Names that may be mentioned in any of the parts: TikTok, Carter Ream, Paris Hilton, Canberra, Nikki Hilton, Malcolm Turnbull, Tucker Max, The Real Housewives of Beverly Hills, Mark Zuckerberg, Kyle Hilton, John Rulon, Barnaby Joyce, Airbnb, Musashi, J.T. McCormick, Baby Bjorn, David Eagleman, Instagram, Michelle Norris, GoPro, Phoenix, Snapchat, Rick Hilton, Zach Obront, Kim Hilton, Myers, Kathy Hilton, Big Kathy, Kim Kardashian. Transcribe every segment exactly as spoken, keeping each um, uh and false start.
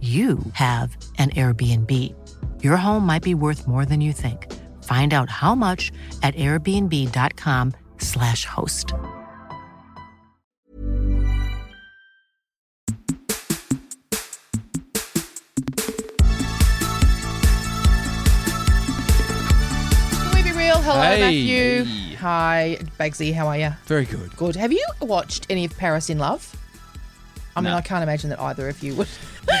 you have an Airbnb. Your home might be worth more than you think. Find out how much at airbnb dot com slash host. Can we be real? Hello, hey. Matthew. Hi, Bagsy. How are you? Very good. Good. Have you watched any of Paris in Love? I mean, no. I can't imagine that either of you would.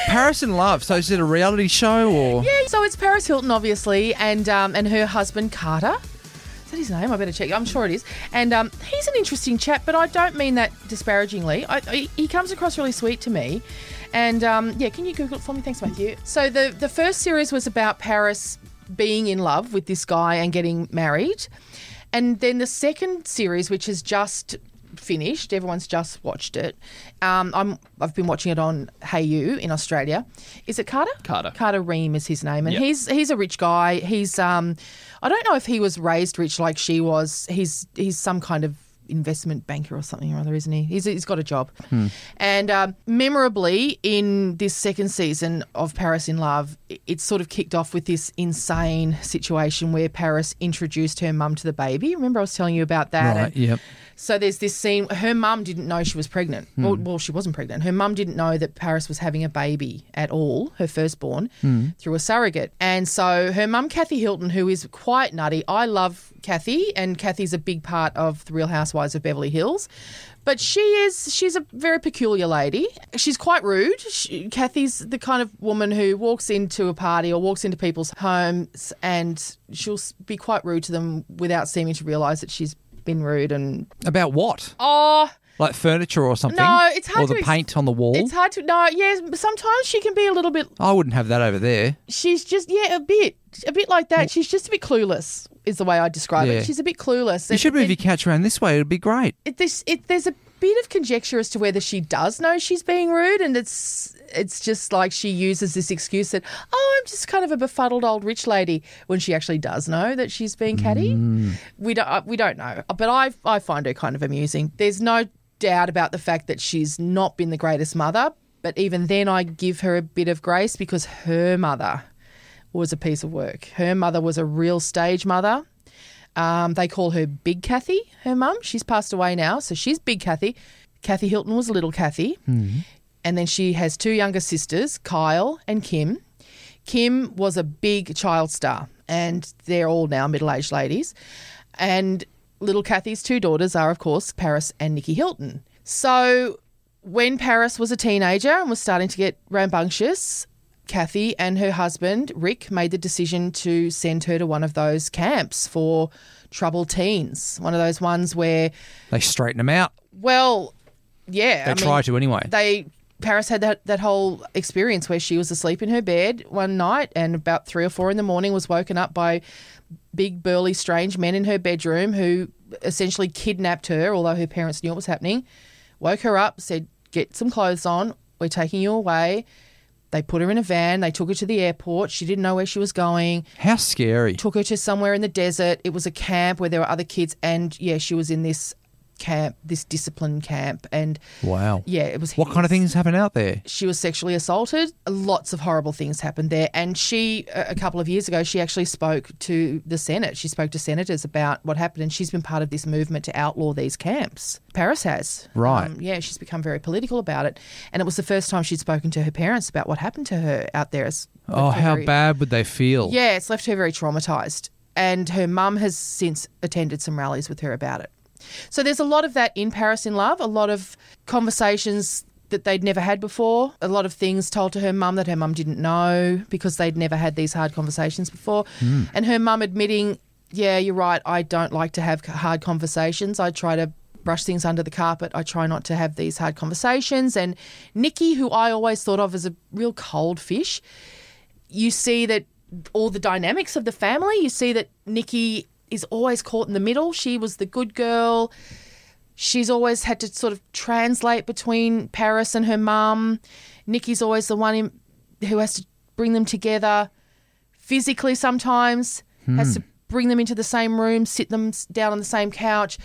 Paris in Love. So is it a reality show or? Yeah, so it's Paris Hilton, obviously, and um, and her husband, Carter. Is that his name? I better check. I'm sure it is. And um, he's an interesting chap, but I don't mean that disparagingly. I, I, he comes across really sweet to me. And, um, yeah, can you Google it for me? Thanks, Matthew. So the, the first series was about Paris being in love with this guy and getting married. And then the second series, which is just finished, everyone's just watched it. Um, I'm I've been watching it on Hey You in Australia. Is it Carter? Carter. Carter Ream is his name, and yep. he's he's a rich guy. He's um, I don't know if he was raised rich like she was. He's he's some kind of investment banker or something or other, isn't he? He's he's got a job. Hmm. And um, memorably in this second season of Paris in Love, it sort of kicked off with this insane situation where Paris introduced her mum to the baby. Remember I was telling you about that? Right. And, yep. So there's this scene, her mum didn't know she was pregnant. Mm. Well, well, she wasn't pregnant. Her mum didn't know that Paris was having a baby at all, her firstborn, mm. through a surrogate. And so her mum, Kathy Hilton, who is quite nutty, I love Kathy, and Kathy's a big part of The Real Housewives of Beverly Hills. But she is, she's a very peculiar lady. She's quite rude. She, Kathy's the kind of woman who walks into a party or walks into people's homes and she'll be quite rude to them without seeming to realise that she's been rude. And about what? Oh, like furniture or something? No, it's hard or to the ex- paint on the wall. It's hard to no, yeah, sometimes she can be a little bit. I wouldn't have that over there. She's just yeah, a bit a bit like that. Well, she's just a bit clueless is the way I describe yeah. it. She's a bit clueless. You it, should move it, your couch around this way. It'd be great. It, this, it, there's a bit of conjecture as to whether she does know she's being rude, and it's it's just like she uses this excuse that, oh, I'm just kind of a befuddled old rich lady, when she actually does know that she's being catty. Mm. We don't we don't know, but I I find her kind of amusing. There's no doubt about the fact that she's not been the greatest mother, but even then I give her a bit of grace because her mother was a piece of work. Her mother was a real stage mother. Um, they call her Big Kathy, her mum. She's passed away now, so she's Big Kathy. Kathy Hilton was Little Kathy. Mm-hmm. And then she has two younger sisters, Kyle and Kim. Kim was a big child star, and they're all now middle-aged ladies. And Little Kathy's two daughters are, of course, Paris and Nikki Hilton. So when Paris was a teenager and was starting to get rambunctious, Kathy and her husband, Rick, made the decision to send her to one of those camps for troubled teens, one of those ones where... They straighten them out. Well, yeah. They I try mean, to anyway. They Paris had that, that whole experience where she was asleep in her bed one night and about three or four in the morning was woken up by big, burly, strange men in her bedroom who essentially kidnapped her, although her parents knew it was happening, woke her up, said, get some clothes on, we're taking you away. They put her in a van. They took her to the airport. She didn't know where she was going. How scary. Took her to somewhere in the desert. It was a camp where there were other kids. And, yeah, she was in this camp, this discipline camp. And wow. Yeah, it was. What kind of things happened out there? She was sexually assaulted. Lots of horrible things happened there. And she, a couple of years ago, she actually spoke to the Senate. She spoke to senators about what happened. And she's been part of this movement to outlaw these camps. Paris has. Right. Um, yeah, she's become very political about it. And it was the first time she'd spoken to her parents about what happened to her out there. It's oh, how very, bad would they feel? Yeah, it's left her very traumatised. And her mum has since attended some rallies with her about it. So there's a lot of that in Paris in Love, a lot of conversations that they'd never had before, a lot of things told to her mum that her mum didn't know because they'd never had these hard conversations before. Mm. And her mum admitting, yeah, you're right, I don't like to have hard conversations. I try to brush things under the carpet. I try not to have these hard conversations. And Nikki, who I always thought of as a real cold fish, you see that all the dynamics of the family, you see that Nikki is always caught in the middle. She was the good girl. She's always had to sort of translate between Paris and her mum. Nikki's always the one in, who has to bring them together physically sometimes, hmm. has to bring them into the same room, sit them down on the same couch.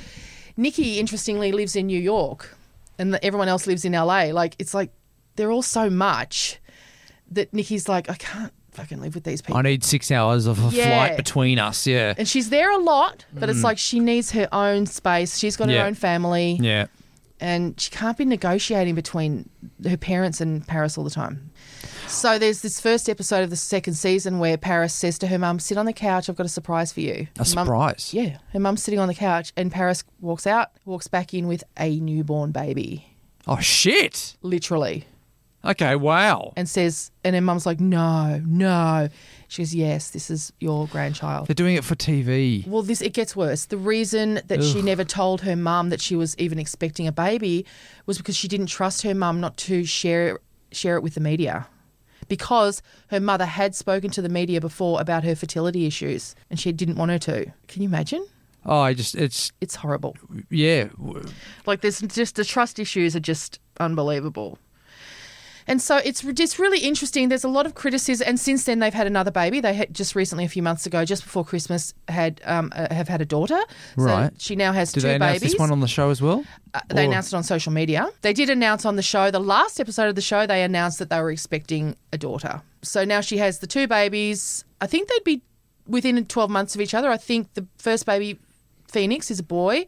Nikki, interestingly, lives in New York and everyone else lives in L A. Like, it's like they're all so much that Nikki's like, I can't fucking live with these people. I need six hours of a yeah. flight between us, yeah. And she's there a lot, but mm. it's like she needs her own space. She's got yeah. her own family. Yeah. And she can't be negotiating between her parents and Paris all the time. So there's this first episode of the second season where Paris says to her mum, sit on the couch, I've got a surprise for you. A her mum, surprise? Yeah. Her mum's sitting on the couch and Paris walks out, walks back in with a newborn baby. Oh, shit. Literally. Okay, wow. And says, and her mum's like, no, no. She goes, yes, this is your grandchild. They're doing it for T V. Well, this it gets worse. The reason that Ugh. she never told her mum that she was even expecting a baby was because she didn't trust her mum not to share share it with the media, because her mother had spoken to the media before about her fertility issues and she didn't want her to. Can you imagine? Oh, I just, it's... It's horrible. Yeah. Like, there's just, the trust issues are just unbelievable. And so it's just really interesting. There's a lot of criticism. And since then, they've had another baby. They had just recently, a few months ago, just before Christmas, had um, uh, have had a daughter. Right. So she now has did two babies. Did they announce this one on the show as well? Uh, they announced it on social media. They did announce on the show, the last episode of the show, they announced that they were expecting a daughter. So now she has the two babies. I think they'd be within twelve months of each other. I think the first baby, Phoenix, is a boy.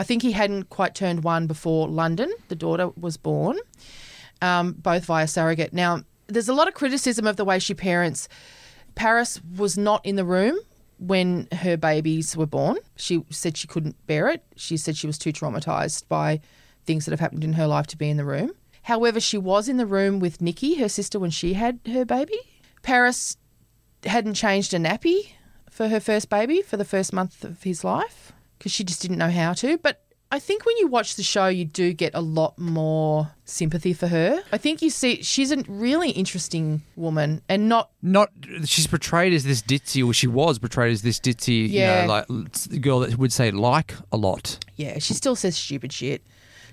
I think he hadn't quite turned one before London, the daughter, was born. Um, both via surrogate. Now, there's a lot of criticism of the way she parents. Paris was not in the room when her babies were born. She said she couldn't bear it. She said she was too traumatised by things that have happened in her life to be in the room. However, she was in the room with Nikki, her sister, when she had her baby. Paris hadn't changed a nappy for her first baby for the first month of his life because she just didn't know how to. But I think when you watch the show, you do get a lot more sympathy for her. I think you see she's a really interesting woman and not... not she's portrayed as this ditzy, or she was portrayed as this ditzy, yeah. you know, like girl that would say like a lot. Yeah, she still says stupid shit.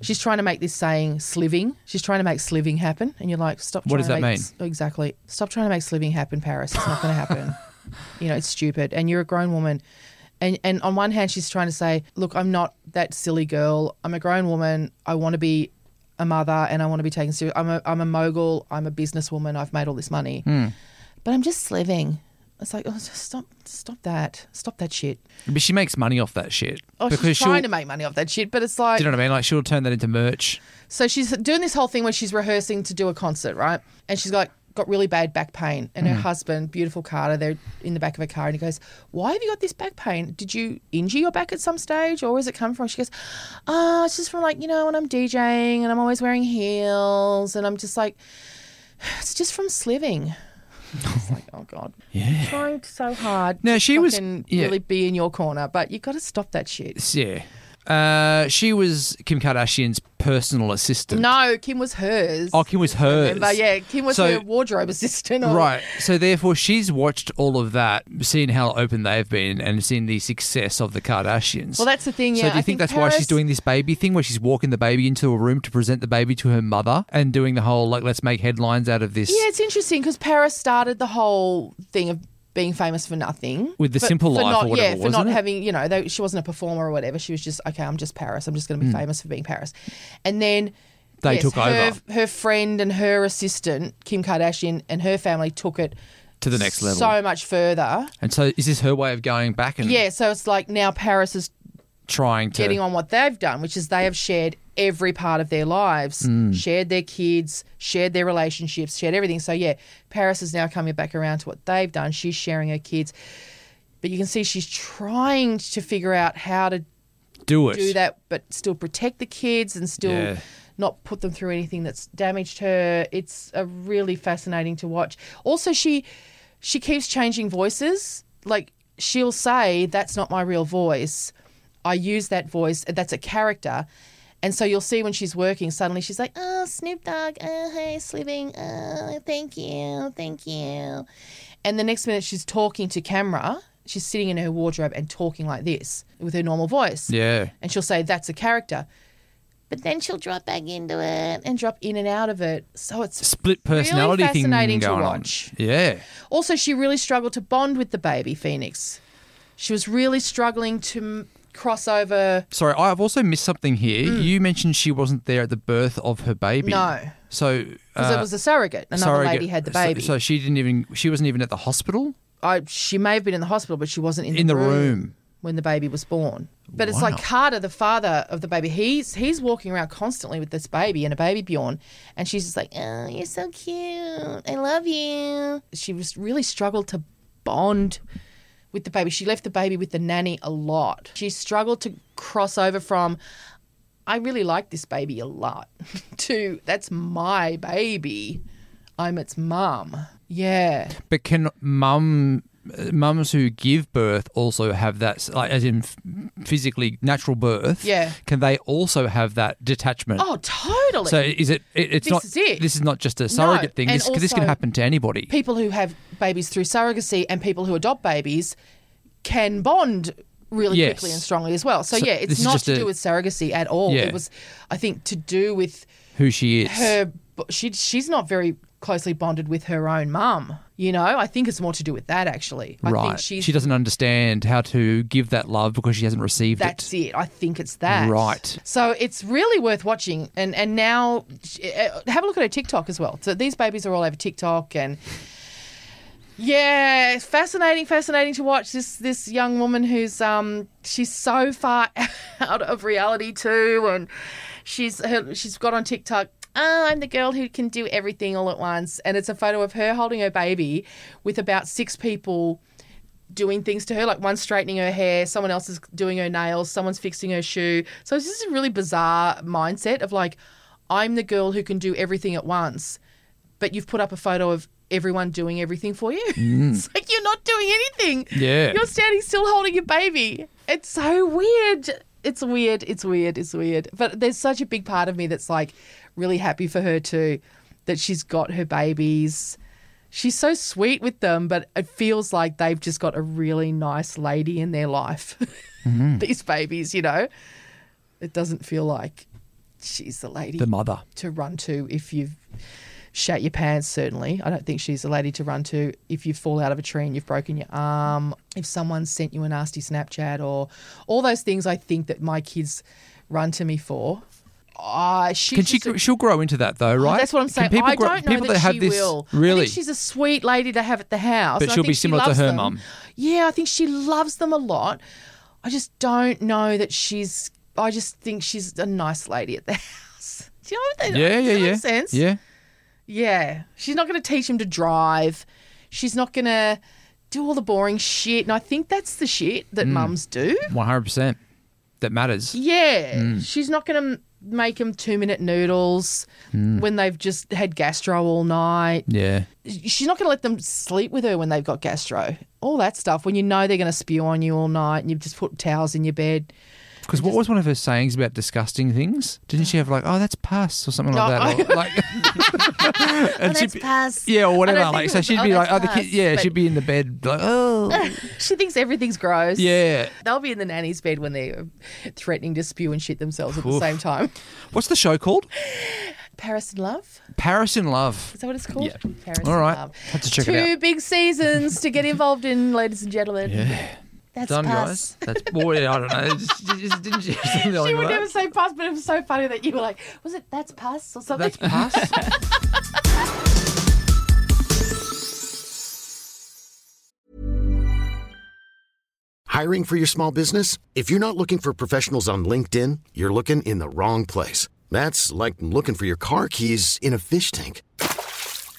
She's trying to make this saying sliving. She's trying to make sliving happen. And you're like, stop trying to make... What does that mean? S- exactly. Stop trying to make sliving happen, Paris. It's not going to happen. You know, it's stupid. And you're a grown woman. And and on one hand, she's trying to say, look, I'm not that silly girl. I'm a grown woman. I want to be a mother and I want to be taken seriously. I'm a, I'm a mogul. I'm a businesswoman. I've made all this money. Mm. But I'm just sliving. It's like, oh, stop stop that. Stop that shit. But she makes money off that shit. Oh, she's trying to make money off that shit, but it's like... Do you know what I mean? Like, she'll turn that into merch. So she's doing this whole thing where she's rehearsing to do a concert, right? And she's like, got really bad back pain, and her mm. husband, beautiful Carter, they're in the back of a car, and he goes, why have you got this back pain? Did you injure your back at some stage, or where does it come from? She goes, oh, it's just from, like, you know, when I'm DJing and I'm always wearing heels, and I'm just like, it's just from sliving. It's like, oh, God. Yeah. I'm trying so hard now, she was, yeah. really be in your corner, but you've got to stop that shit. Yeah. Uh, she was Kim Kardashian's personal assistant. No, Kim was hers. Oh, Kim was hers. Remember, yeah, Kim was so, her wardrobe assistant. Or... Right. So therefore, she's watched all of that, seen how open they've been, and seen the success of the Kardashians. Well, that's the thing. Yeah. So do you I think, think that's Paris... why she's doing this baby thing, where she's walking the baby into a room to present the baby to her mother, and doing the whole, like, let's make headlines out of this? Yeah, it's interesting because Paris started the whole thing of being famous for nothing. With The but Simple Life not, or whatever, yeah, for wasn't not it? Having, you know, they, she wasn't a performer or whatever. She was just, okay, I'm just Paris. I'm just going to be mm. famous for being Paris. And then they yes, took her, over. Her friend and her assistant, Kim Kardashian, and her family took it to the next level. So much further. And so is this her way of going back? And yeah, so it's like now Paris is trying to getting on what they've done, which is they have shared every part of their lives, mm. shared their kids, shared their relationships, shared everything. So, yeah, Paris is now coming back around to what they've done. She's sharing her kids. But you can see she's trying to figure out how to do it, do that, but still protect the kids and still yeah. not put them through anything that's damaged her. It's a really fascinating to watch. Also, she she keeps changing voices. Like, she'll say, that's not my real voice. I use that voice. That's a character. And so you'll see when she's working, suddenly she's like, oh, Snoop Dogg, oh, hey, Sliving, oh, thank you, thank you. And the next minute she's talking to camera. She's sitting in her wardrobe and talking like this with her normal voice. Yeah. And she'll say, that's a character. But then she'll drop back into it and drop in and out of it. So it's split personality really fascinating thing going to watch. On. Yeah. Also, she really struggled to bond with the baby, Phoenix. She was really struggling to... crossover. Sorry, I've also missed something here. Mm. You mentioned she wasn't there at the birth of her baby. No. So because uh, it was a surrogate. Another surrogate. Lady had the baby. So, so she didn't even she wasn't even at the hospital? I she may have been in the hospital, but she wasn't in, in the, the room, room when the baby was born. But wow. It's like Carter, the father of the baby, he's he's walking around constantly with this baby and a baby Bjorn, and she's just like, oh, you're so cute. I love you. She was really struggled to bond with the baby. She left the baby with the nanny a lot. She struggled to cross over from, I really like this baby a lot, to that's my baby. I'm its mum. Yeah. But can mum, mums who give birth also have that, like, as in physically natural birth? Yeah. Can they also have that detachment? Oh, totally. So is it, it it's this not, is it. This is not just a surrogate no. thing. This, also, this can happen to anybody. People who have babies through surrogacy and people who adopt babies can bond really yes. quickly and strongly as well. So, so yeah, it's not to a, do with surrogacy at all. Yeah. It was, I think, to do with who she is. Her she she's not very closely bonded with her own mum. You know, I think it's more to do with that actually. I right. think she's, she doesn't understand how to give that love because she hasn't received that's it. That's it. I think it's that. Right. So it's really worth watching. And and now have a look at her TikTok as well. So these babies are all over TikTok and. Yeah, fascinating, fascinating to watch this this young woman who's um she's so far out of reality too, and she's her, she's got on TikTok. Oh, I'm the girl who can do everything all at once, and it's a photo of her holding her baby with about six people doing things to her, like one straightening her hair, someone else is doing her nails, someone's fixing her shoe. So it's just a really bizarre mindset of like, I'm the girl who can do everything at once, but you've put up a photo of everyone doing everything for you. Mm. It's like you're not doing anything. Yeah. You're standing still holding your baby. It's so weird. It's weird. It's weird. It's weird. But there's such a big part of me that's like really happy for her too, that she's got her babies. She's so sweet with them, but it feels like they've just got a really nice lady in their life. Mm-hmm. These babies, you know. It doesn't feel like she's the lady. The mother. To run to if you've... Shat your pants, certainly. I don't think she's a lady to run to if you fall out of a tree and you've broken your arm, if someone sent you a nasty Snapchat, or all those things I think that my kids run to me for. Uh, she, Can she, a, she'll grow into that though, right? That's what I'm saying. I grow, don't know people that, that have she this, will. Really? I think she's a sweet lady to have at the house. But she'll be similar she to her them. Mum. Yeah, I think she loves them a lot. I just don't know that she's – I just think she's a nice lady at the house. Do you know what that yeah, yeah, yeah. sense? Yeah, yeah. Yeah. She's not going to teach him to drive. She's not going to do all the boring shit. And I think that's the shit that mm. mums do. one hundred percent. That matters. Yeah. Mm. She's not going to make them two-minute noodles mm. when they've just had gastro all night. Yeah. She's not going to let them sleep with her when they've got gastro. All that stuff when you know they're going to spew on you all night and you've just put towels in your bed. Because what was one of her sayings about disgusting things? Didn't she have like, oh, that's pus or something like oh, that? Or, like, and oh, that's be, pus. Yeah, or whatever. Like, so she'd oh, be like, pus, oh, the kid, yeah, she'd be in the bed like, oh. She thinks everything's gross. Yeah. They'll be in the nanny's bed when they're threatening to spew and shit themselves at Oof. the same time. What's the show called? Paris in Love. Paris in Love. Is that what it's called? Yeah. Paris All right. in Love. Have to check Two it out. Two big seasons to get involved in, ladies and gentlemen. Yeah. That's Done, pus. Guys. That's boy. I don't know. Just, just, didn't she she like would that? never say pus, but it was so funny that you were like, "Was it that's pus or something?" That's pus. Hiring for your small business? If you're not looking for professionals on LinkedIn, you're looking in the wrong place. That's like looking for your car keys in a fish tank.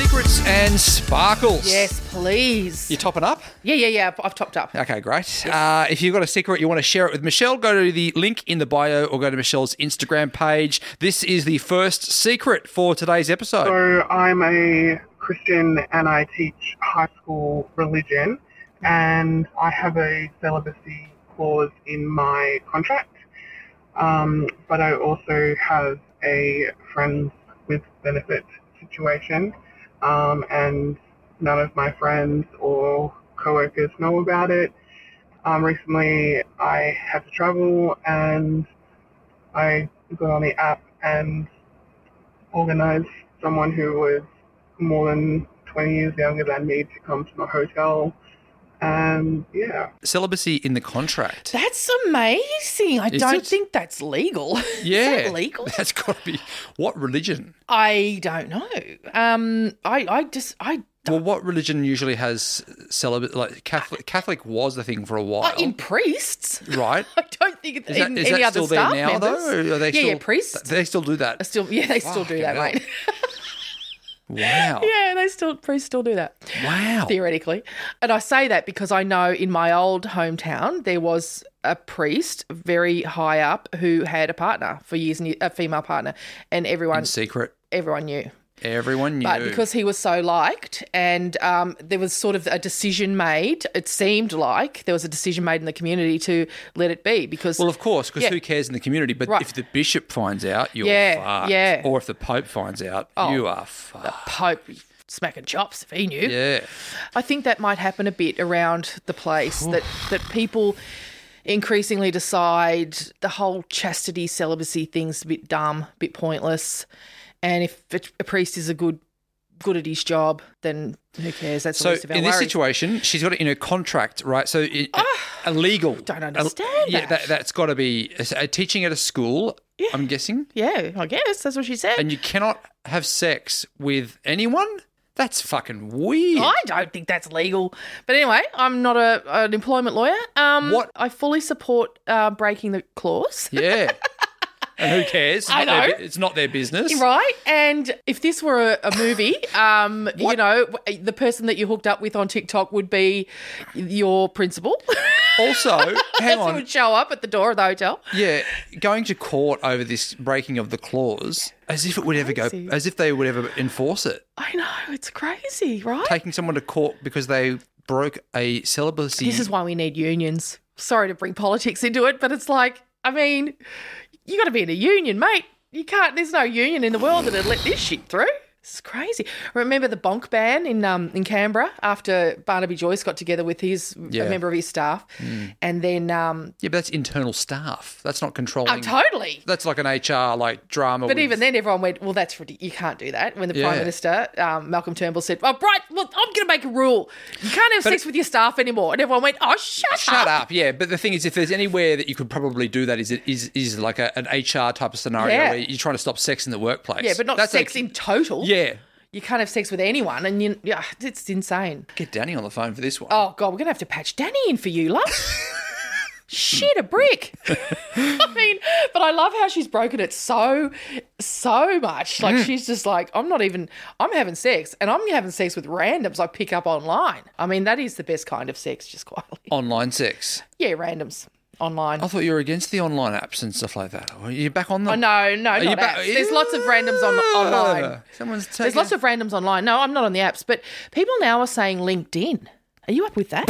Secrets and sparkles. Yes, please. You topping up? Yeah, yeah, yeah. I've topped up. Okay, great. Yes. Uh, if you've got a secret, you want to share it with Michelle, go to the link in the bio or go to Michelle's Instagram page. This is the first secret for today's episode. So I'm a Christian and I teach high school religion and I have a celibacy clause in my contract, um, but I also have a friends with benefit situation. Um, and none of my friends or co-workers know about it. Um, recently, I had to travel and I got on the app and organised someone who was more than twenty years younger than me to come to my hotel. Um, yeah. Celibacy in the contract. That's amazing. I Is don't it? think that's legal. Yeah. Is that legal? That's got to be. What religion? I don't know. Um, I, I just, I don't. Well, what religion usually has celibacy? Like Catholic, Catholic was the thing for a while. Uh, in priests. Right. I don't think that, in any other staff members. Is that still there now, though? Are they yeah, still, yeah, priests. They still do that. Still, yeah, they still oh, do that, hell. mate. Wow. Yeah, they still priests still do that. Wow. Theoretically. And I say that because I know in my old hometown there was a priest very high up who had a partner for years, and a female partner, and everyone in secret. Everyone knew. Everyone knew. But because he was so liked and um, there was sort of a decision made, it seemed like there was a decision made in the community to let it be because... Well, of course, because yeah. who cares in the community? But right. if the bishop finds out, you're yeah, fucked. Yeah. Or if the pope finds out, oh, you are fucked. The pope, smacking chops if he knew. Yeah. I think that might happen a bit around the place, that, that people... increasingly decide the whole chastity, celibacy thing's a bit dumb, a bit pointless. And if a priest is a good good at his job, then who cares? That's the least of our worries. So in this situation, she's got it in her contract, right? So it, oh, illegal. Don't understand a, that. Yeah, that, that's got to be a, a teaching at a school, yeah. I'm guessing. Yeah, I guess. That's what she said. And you cannot have sex with anyone? That's fucking weird. I don't think that's legal. But anyway, I'm not a an employment lawyer. Um, what? I fully support uh, breaking the clause. Yeah. and who cares? It's I know. Their, it's not their business. Right. And if this were a, a movie, um, you know, the person that you hooked up with on TikTok would be your principal. Also, hang That's on. Who would show up at the door of the hotel. Yeah. Going to court over this breaking of the clause. As if it would ever go, as if they would ever enforce it. I know, it's crazy, right? Taking someone to court because they broke a celibacy. This is why we need unions. Sorry to bring politics into it, but it's like, I mean, you got to be in a union, mate. You can't, there's no union in the world that'd let this shit through. It's crazy. Remember the bonk ban in um in Canberra after Barnaby Joyce got together with his yeah. a member of his staff, mm. and then um yeah, but that's internal staff. That's not controlling. Oh, totally. That's like an H R like drama. But with... even then, everyone went, "Well, that's ridiculous. You can't do that." When the yeah. Prime Minister um, Malcolm Turnbull said, "Oh, right, well, I'm going to make a rule. You can't have but sex it... with your staff anymore," and everyone went, "Oh, shut up." Shut up. Yeah, but the thing is, if there's anywhere that you could probably do that, is it is is like a, an H R type of scenario yeah. where you're trying to stop sex in the workplace. Yeah, but not that's sex like... in total. Yeah. You can't have sex with anyone and you, yeah, it's insane. Get Danny on the phone for this one. Oh, God, we're going to have to patch Danny in for you, love. Shit, a brick. I mean, but I love how she's broken it so, so much. Like mm. she's just like, I'm not even, I'm having sex and I'm having sex with randoms I pick up online. I mean, that is the best kind of sex, just quietly. Online sex? Yeah, randoms. Online. I thought you were against the online apps and stuff like that. Are you back on them? Oh, no, no, Are not ba- apps. There's lots of randoms on online. Someone's taking... There's lots of randoms online. No, I'm not on the apps, but people now are saying LinkedIn. Are you up with that?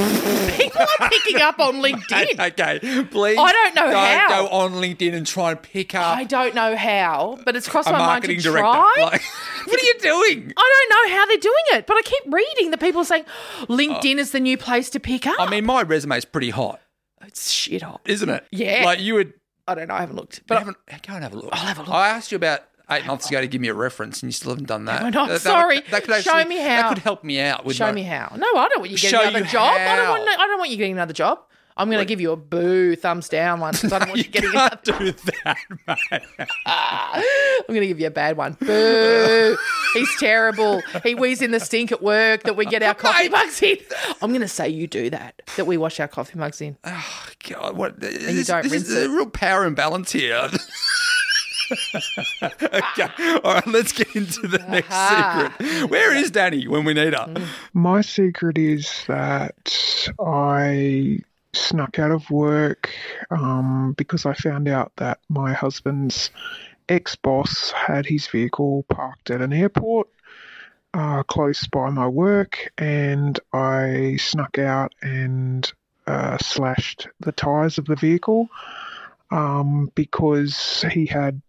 People are picking up on LinkedIn. Okay, please. I don't know don't how. Don't go on LinkedIn and try and pick up. I don't know how, but it's crossed my mind to try. Marketing director. Like, what are you doing? I don't know how they're doing it, but I keep reading that people are saying LinkedIn oh. is the new place to pick up. I mean, my resume is pretty hot. It's shit hot. Isn't it? Yeah. Like you would. I don't know. I haven't looked. But I haven't. Go and have a look. I'll have a look. I asked you about eight months ago to give me a reference and you still haven't done that. No, not. That, that, sorry. That, that could actually, show me how. That could help me out. With show my, me how. No, I don't want you getting another you job. How. I don't want I don't want you getting another job. I'm going to like, give you a boo, thumbs down one because I don't want you, you getting another job. You can't do that, mate. uh, I'm going to give you a bad one. Boo. He's terrible. He wheezes in the stink at work that we get our coffee mugs in. I'm going to say you do that, that we wash our coffee mugs in. Oh, God. What, this, and you don't this rinse is it. A real power imbalance here. Okay, all right, let's get into the Aha. next secret. Where is Danny when we need her? My secret is that I... snuck out of work um, because I found out that my husband's ex-boss had his vehicle parked at an airport uh, close by my work, and I snuck out and uh, slashed the tyres of the vehicle um, because he had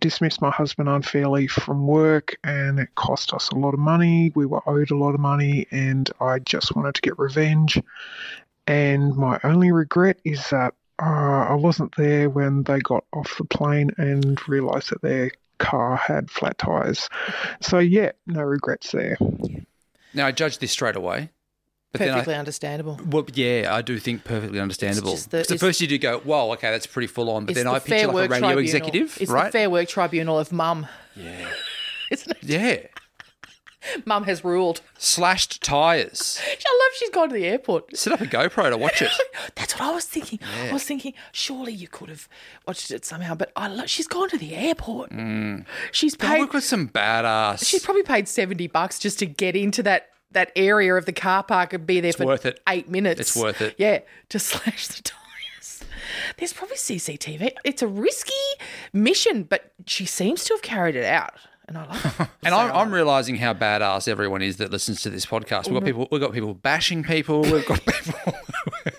dismissed my husband unfairly from work and it cost us a lot of money. We were owed a lot of money and I just wanted to get revenge. And my only regret is that uh, I wasn't there when they got off the plane and realised that their car had flat tyres. So, yeah, no regrets there. Now, I judged this straight away. But perfectly then I, understandable. Well, yeah, I do think perfectly understandable. Because at first you do go, "Wow, okay, that's pretty full on," but then the I picture like a radio tribunal. Executive, it's right? It's the Fair Work Tribunal of mum. Yeah. Isn't it? Yeah. Mum has ruled. Slashed tyres. I love she's gone to the airport. Set up a GoPro to watch it. That's what I was thinking. Yeah. I was thinking, surely you could have watched it somehow, but I love, she's gone to the airport. Mm. She's paid. I work with some badass. She's probably paid seventy bucks just to get into that, that area of the car park and be there it's for worth it. eight minutes. It's worth it. Yeah, to slash the tyres. There's probably C C T V. It's a risky mission, but she seems to have carried it out. And I love it. And so, I'm, I'm realising how badass everyone is that listens to this podcast. We've got people, we've got people bashing people. We've got people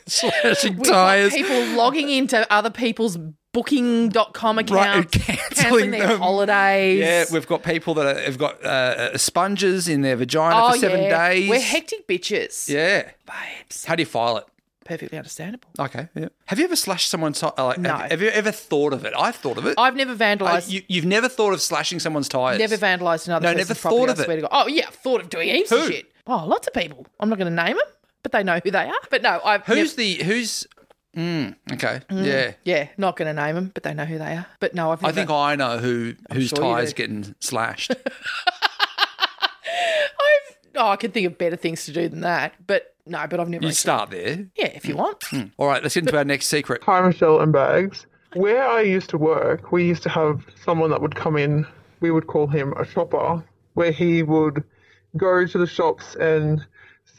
slashing we've tyres. We've got people logging into other people's booking dot com accounts, right, cancelling, cancelling their them. holidays. Yeah, we've got people that are, have got uh, sponges in their vagina oh, for seven yeah. days. We're hectic bitches. Yeah. Babes. How do you file it? Perfectly understandable. Okay. Yeah. Have you ever slashed someone's tyre? Like, no. Have, have you ever thought of it? I've thought of it. I've never vandalised. Uh, you, you've never thought of slashing someone's tyres? Never vandalised another no, person's property. No, never thought property, of it. Oh, yeah, I've thought of doing heaps of shit. Oh, lots of people. I'm not going to name them, but they know who they are. But no, I've Who's never... the – who's mm, – okay, mm, yeah. Yeah, not going to name them, but they know who they are. But no, I've never – I think I know who whose sure tyres getting slashed. I've – oh, I can think of better things to do than that, but – No, but I've never... You start there. Yeah, if you want. Mm. All right, let's get into our next secret. Hi, Michelle and Bags. Where I used to work, we used to have someone that would come in. We would call him a shopper, where he would go to the shops and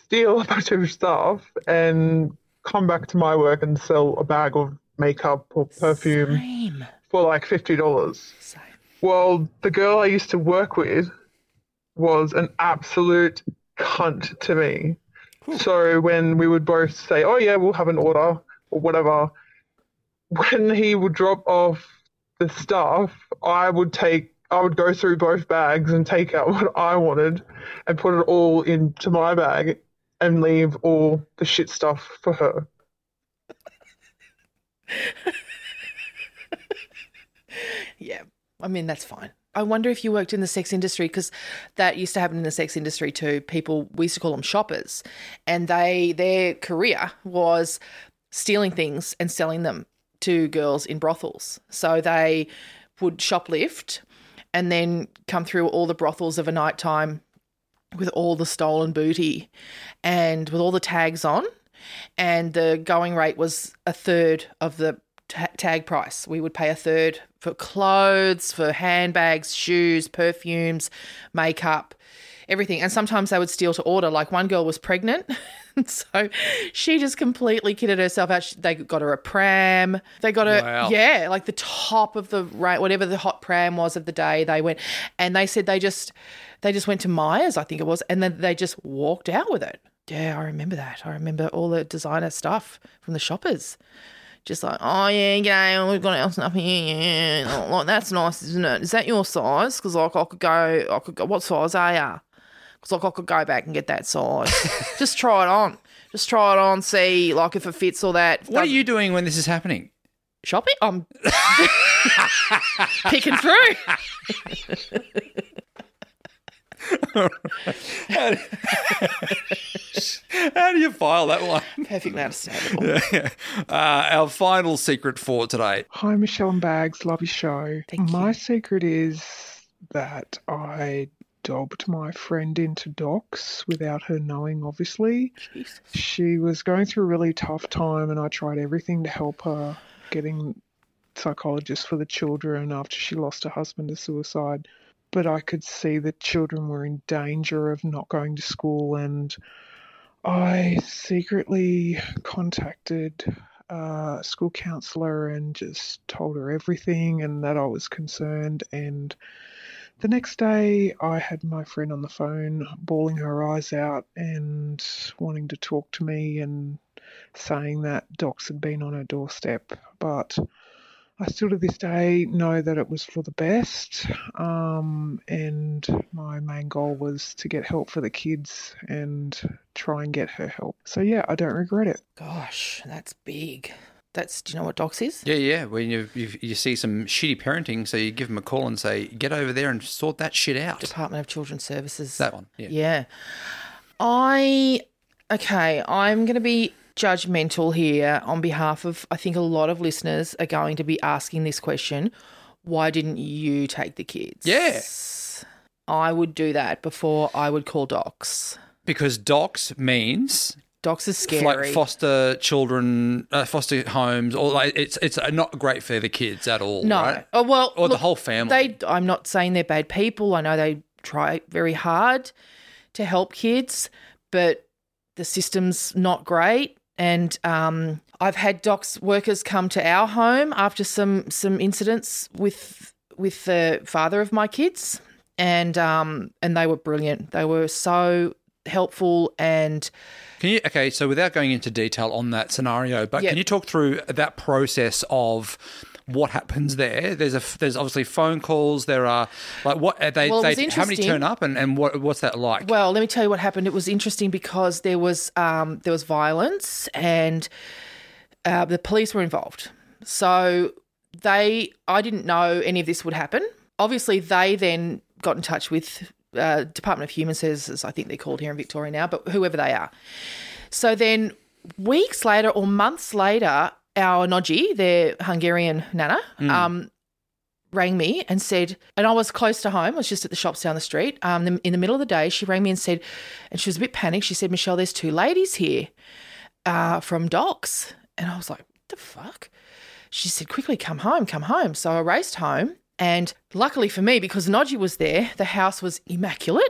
steal a bunch of stuff and come back to my work and sell a bag of makeup or perfume Same. for like fifty dollars. Same. Well, the girl I used to work with was an absolute cunt to me. Cool. So when we would both say, oh, yeah, we'll have an order or whatever, when he would drop off the stuff, I would take I would go through both bags and take out what I wanted and put it all into my bag and leave all the shit stuff for her. Yeah, I mean, that's fine. I wonder if you worked in the sex industry, because that used to happen in the sex industry too. People, we used to call them shoppers, and they their career was stealing things and selling them to girls in brothels. So they would shoplift and then come through all the brothels of a night time with all the stolen booty and with all the tags on, and the going rate was a third of the t- tag price. We would pay a third for clothes, for handbags, shoes, perfumes, makeup, everything. And sometimes they would steal to order. Like one girl was pregnant, and so she just completely kitted herself out. They got her a pram. They got her, wow. yeah, like the top of the, whatever the hot pram was of the day, they went. And they said they just they just went to Myers, I think it was, and then they just walked out with it. Yeah, I remember that. I remember all the designer stuff from the shoppers. Just like, oh, yeah, yeah, we've got our stuff here, yeah. yeah. Oh, like, that's nice, isn't it? Is that your size? Because, like, I could go, I could go, what size are you? Because, like, I could go back and get that size. Just try it on. Just try it on, see, like, if it fits all that. What are you doing when this is happening? Shopping? I'm picking through. All right. how, do, how do you file that one? Perfectly understandable. Yeah, yeah. Uh, our final secret for today. Hi, Michelle and Bags. Love your show. Thank my you. Secret is that I dobbed my friend into docs without her knowing, obviously. Jesus. She was going through a really tough time, and I tried everything to help her, getting psychologists for the children after she lost her husband to suicide. But I could see that children were in danger of not going to school, and I secretly contacted a school counsellor and just told her everything and that I was concerned. And the next day I had my friend on the phone bawling her eyes out and wanting to talk to me and saying that docs had been on her doorstep. But I still to this day know that it was for the best, um, and my main goal was to get help for the kids and try and get her help. So, yeah, I don't regret it. Gosh, that's big. That's do you know what docs is? Yeah, yeah. When you, you you see some shitty parenting, so you give them a call and say, get over there and sort that shit out. Department of Children's Services. That one, yeah. Yeah. I, okay, I'm going to be judgmental here on behalf of, I think a lot of listeners are going to be asking this question, why didn't you take the kids? Yes. I would do that before I would call docs. Because docs means... Docs is scary. Like foster children, uh, foster homes, or like it's it's not great for the kids at all, no. right? Oh, well, or look, the whole family. They, I'm not saying they're bad people. I know they try very hard to help kids, but the system's not great. And um, I've had docs workers come to our home after some some incidents with with the father of my kids, and um, and they were brilliant. They were so helpful. And can you okay? So without going into detail on that scenario, but yep. can you talk through that process of what happens there? There's a there's obviously phone calls. There are like what they well, they how many turn up and, and what what's that like? Well, let me tell you what happened. It was interesting because there was um, there was violence and uh, the police were involved. So they I didn't know any of this would happen. Obviously, they then got in touch with uh, Department of Human Services. I think they're called here in Victoria now, but whoever they are. So then weeks later or months later, our Nodgy, their Hungarian nana, mm. um, rang me and said, and I was close to home. I was just at the shops down the street. Um, in the middle of the day, she rang me and said, and she was a bit panicked. She said, Michelle, there's two ladies here uh, from Docs. And I was like, the fuck? She said, quickly, come home, come home. So I raced home. And luckily for me, because Nodgy was there, the house was immaculate,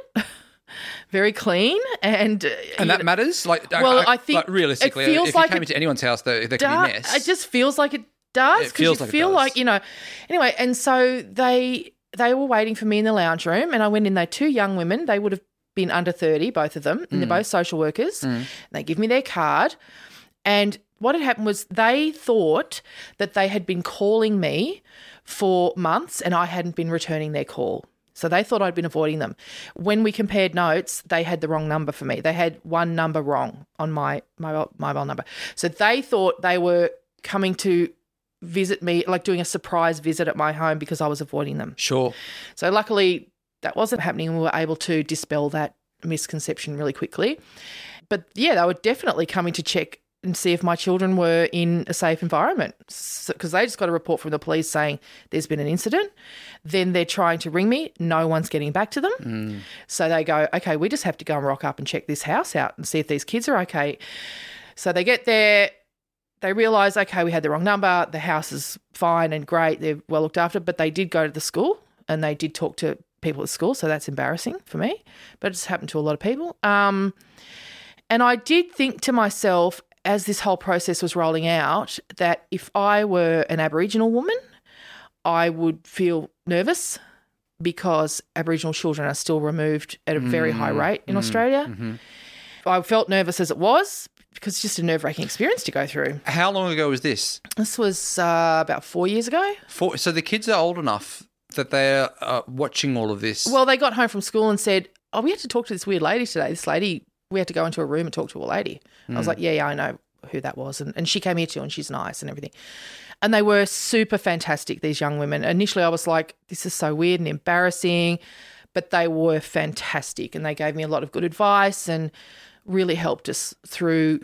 very clean. And and that know, matters? Like, well, I, I think like realistically, it feels if like you came it into anyone's house, there could be mess. It just feels like it does because you like feel like, you know. Anyway, and so they they were waiting for me in the lounge room and I went in. They two young women. They would have been under thirty, both of them, and mm. they're both social workers. Mm. They give me their card and what had happened was they thought that they had been calling me for months and I hadn't been returning their call. So they thought I'd been avoiding them. When we compared notes, they had the wrong number for me. They had one number wrong on my mobile, mobile number. So they thought they were coming to visit me, like doing a surprise visit at my home because I was avoiding them. Sure. So luckily that wasn't happening and we were able to dispel that misconception really quickly. But, yeah, they were definitely coming to check and see if my children were in a safe environment because so, they just got a report from the police saying there's been an incident. Then they're trying to ring me. No one's getting back to them. Mm. So they go, okay, we just have to go and rock up and check this house out and see if these kids are okay. So they get there. They realise, okay, we had the wrong number. The house is fine and great. They're well looked after. But they did go to the school and they did talk to people at school, so that's embarrassing for me. But it's happened to a lot of people. Um, and I did think to myself, as this whole process was rolling out, that if I were an Aboriginal woman, I would feel nervous because Aboriginal children are still removed at a very mm, high rate in mm, Australia. Mm-hmm. I felt nervous as it was because it's just a nerve-wracking experience to go through. How long ago was this? This was uh, about four years ago. Four, so the kids are old enough that they are uh, watching all of this. Well, they got home from school and said, oh, we had to talk to this weird lady today, this lady. We had to go into a room and talk to a lady. Mm. I was like, yeah, yeah, I know who that was. And, and she came here too and she's nice and everything. And they were super fantastic, these young women. Initially I was like, this is so weird and embarrassing, but they were fantastic and they gave me a lot of good advice and really helped us through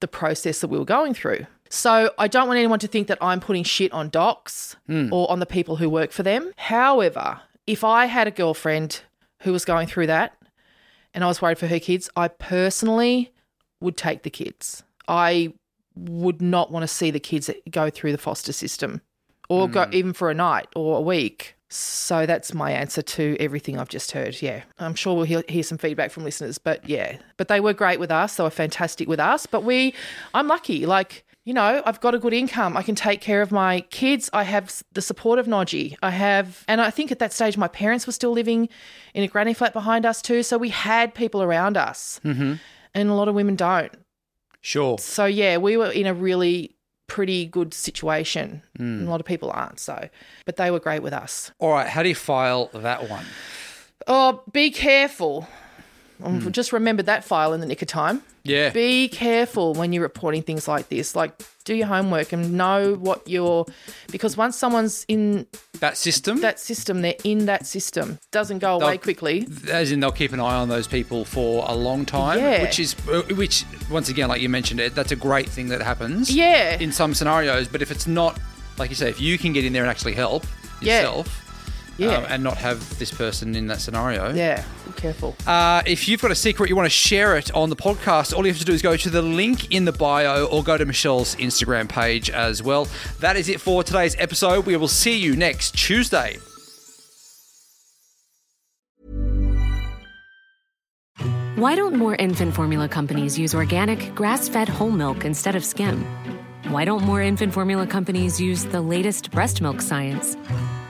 the process that we were going through. So I don't want anyone to think that I'm putting shit on docs mm. or on the people who work for them. However, if I had a girlfriend who was going through that, and I was worried for her kids, I personally would take the kids. I would not want to see the kids go through the foster system or mm. go even for a night or a week. So that's my answer to everything I've just heard, yeah. I'm sure we'll hear, hear some feedback from listeners, but, yeah. But they were great with us. They were fantastic with us. But we, I'm lucky. Like, you know, I've got a good income. I can take care of my kids. I have the support of Nodgy. I have – and I think at that stage my parents were still living in a granny flat behind us too, so we had people around us mm-hmm. and a lot of women don't. Sure. So, yeah, we were in a really – pretty good situation. Mm. A lot of people aren't, so but they were great with us. All right, how do you file that one? Oh, be careful. Mm. Just remember that file in the nick of time. Yeah. Be careful when you're reporting things like this. Like, do your homework and know what you're because once someone's in that system, that system, they're in that system. Doesn't go away quickly. As in, they'll keep an eye on those people for a long time. Yeah. Which is, which once again, like you mentioned, it that's a great thing that happens. Yeah. In some scenarios, but if it's not, like you say, if you can get in there and actually help yourself. Yeah. Yeah. Um, and not have this person in that scenario. Yeah, be careful. Uh, if you've got a secret, you want to share it on the podcast, all you have to do is go to the link in the bio or go to Michelle's Instagram page as well. That is it for today's episode. We will see you next Tuesday. Why don't more infant formula companies use organic, grass-fed whole milk instead of skim? Why don't more infant formula companies use the latest breast milk science?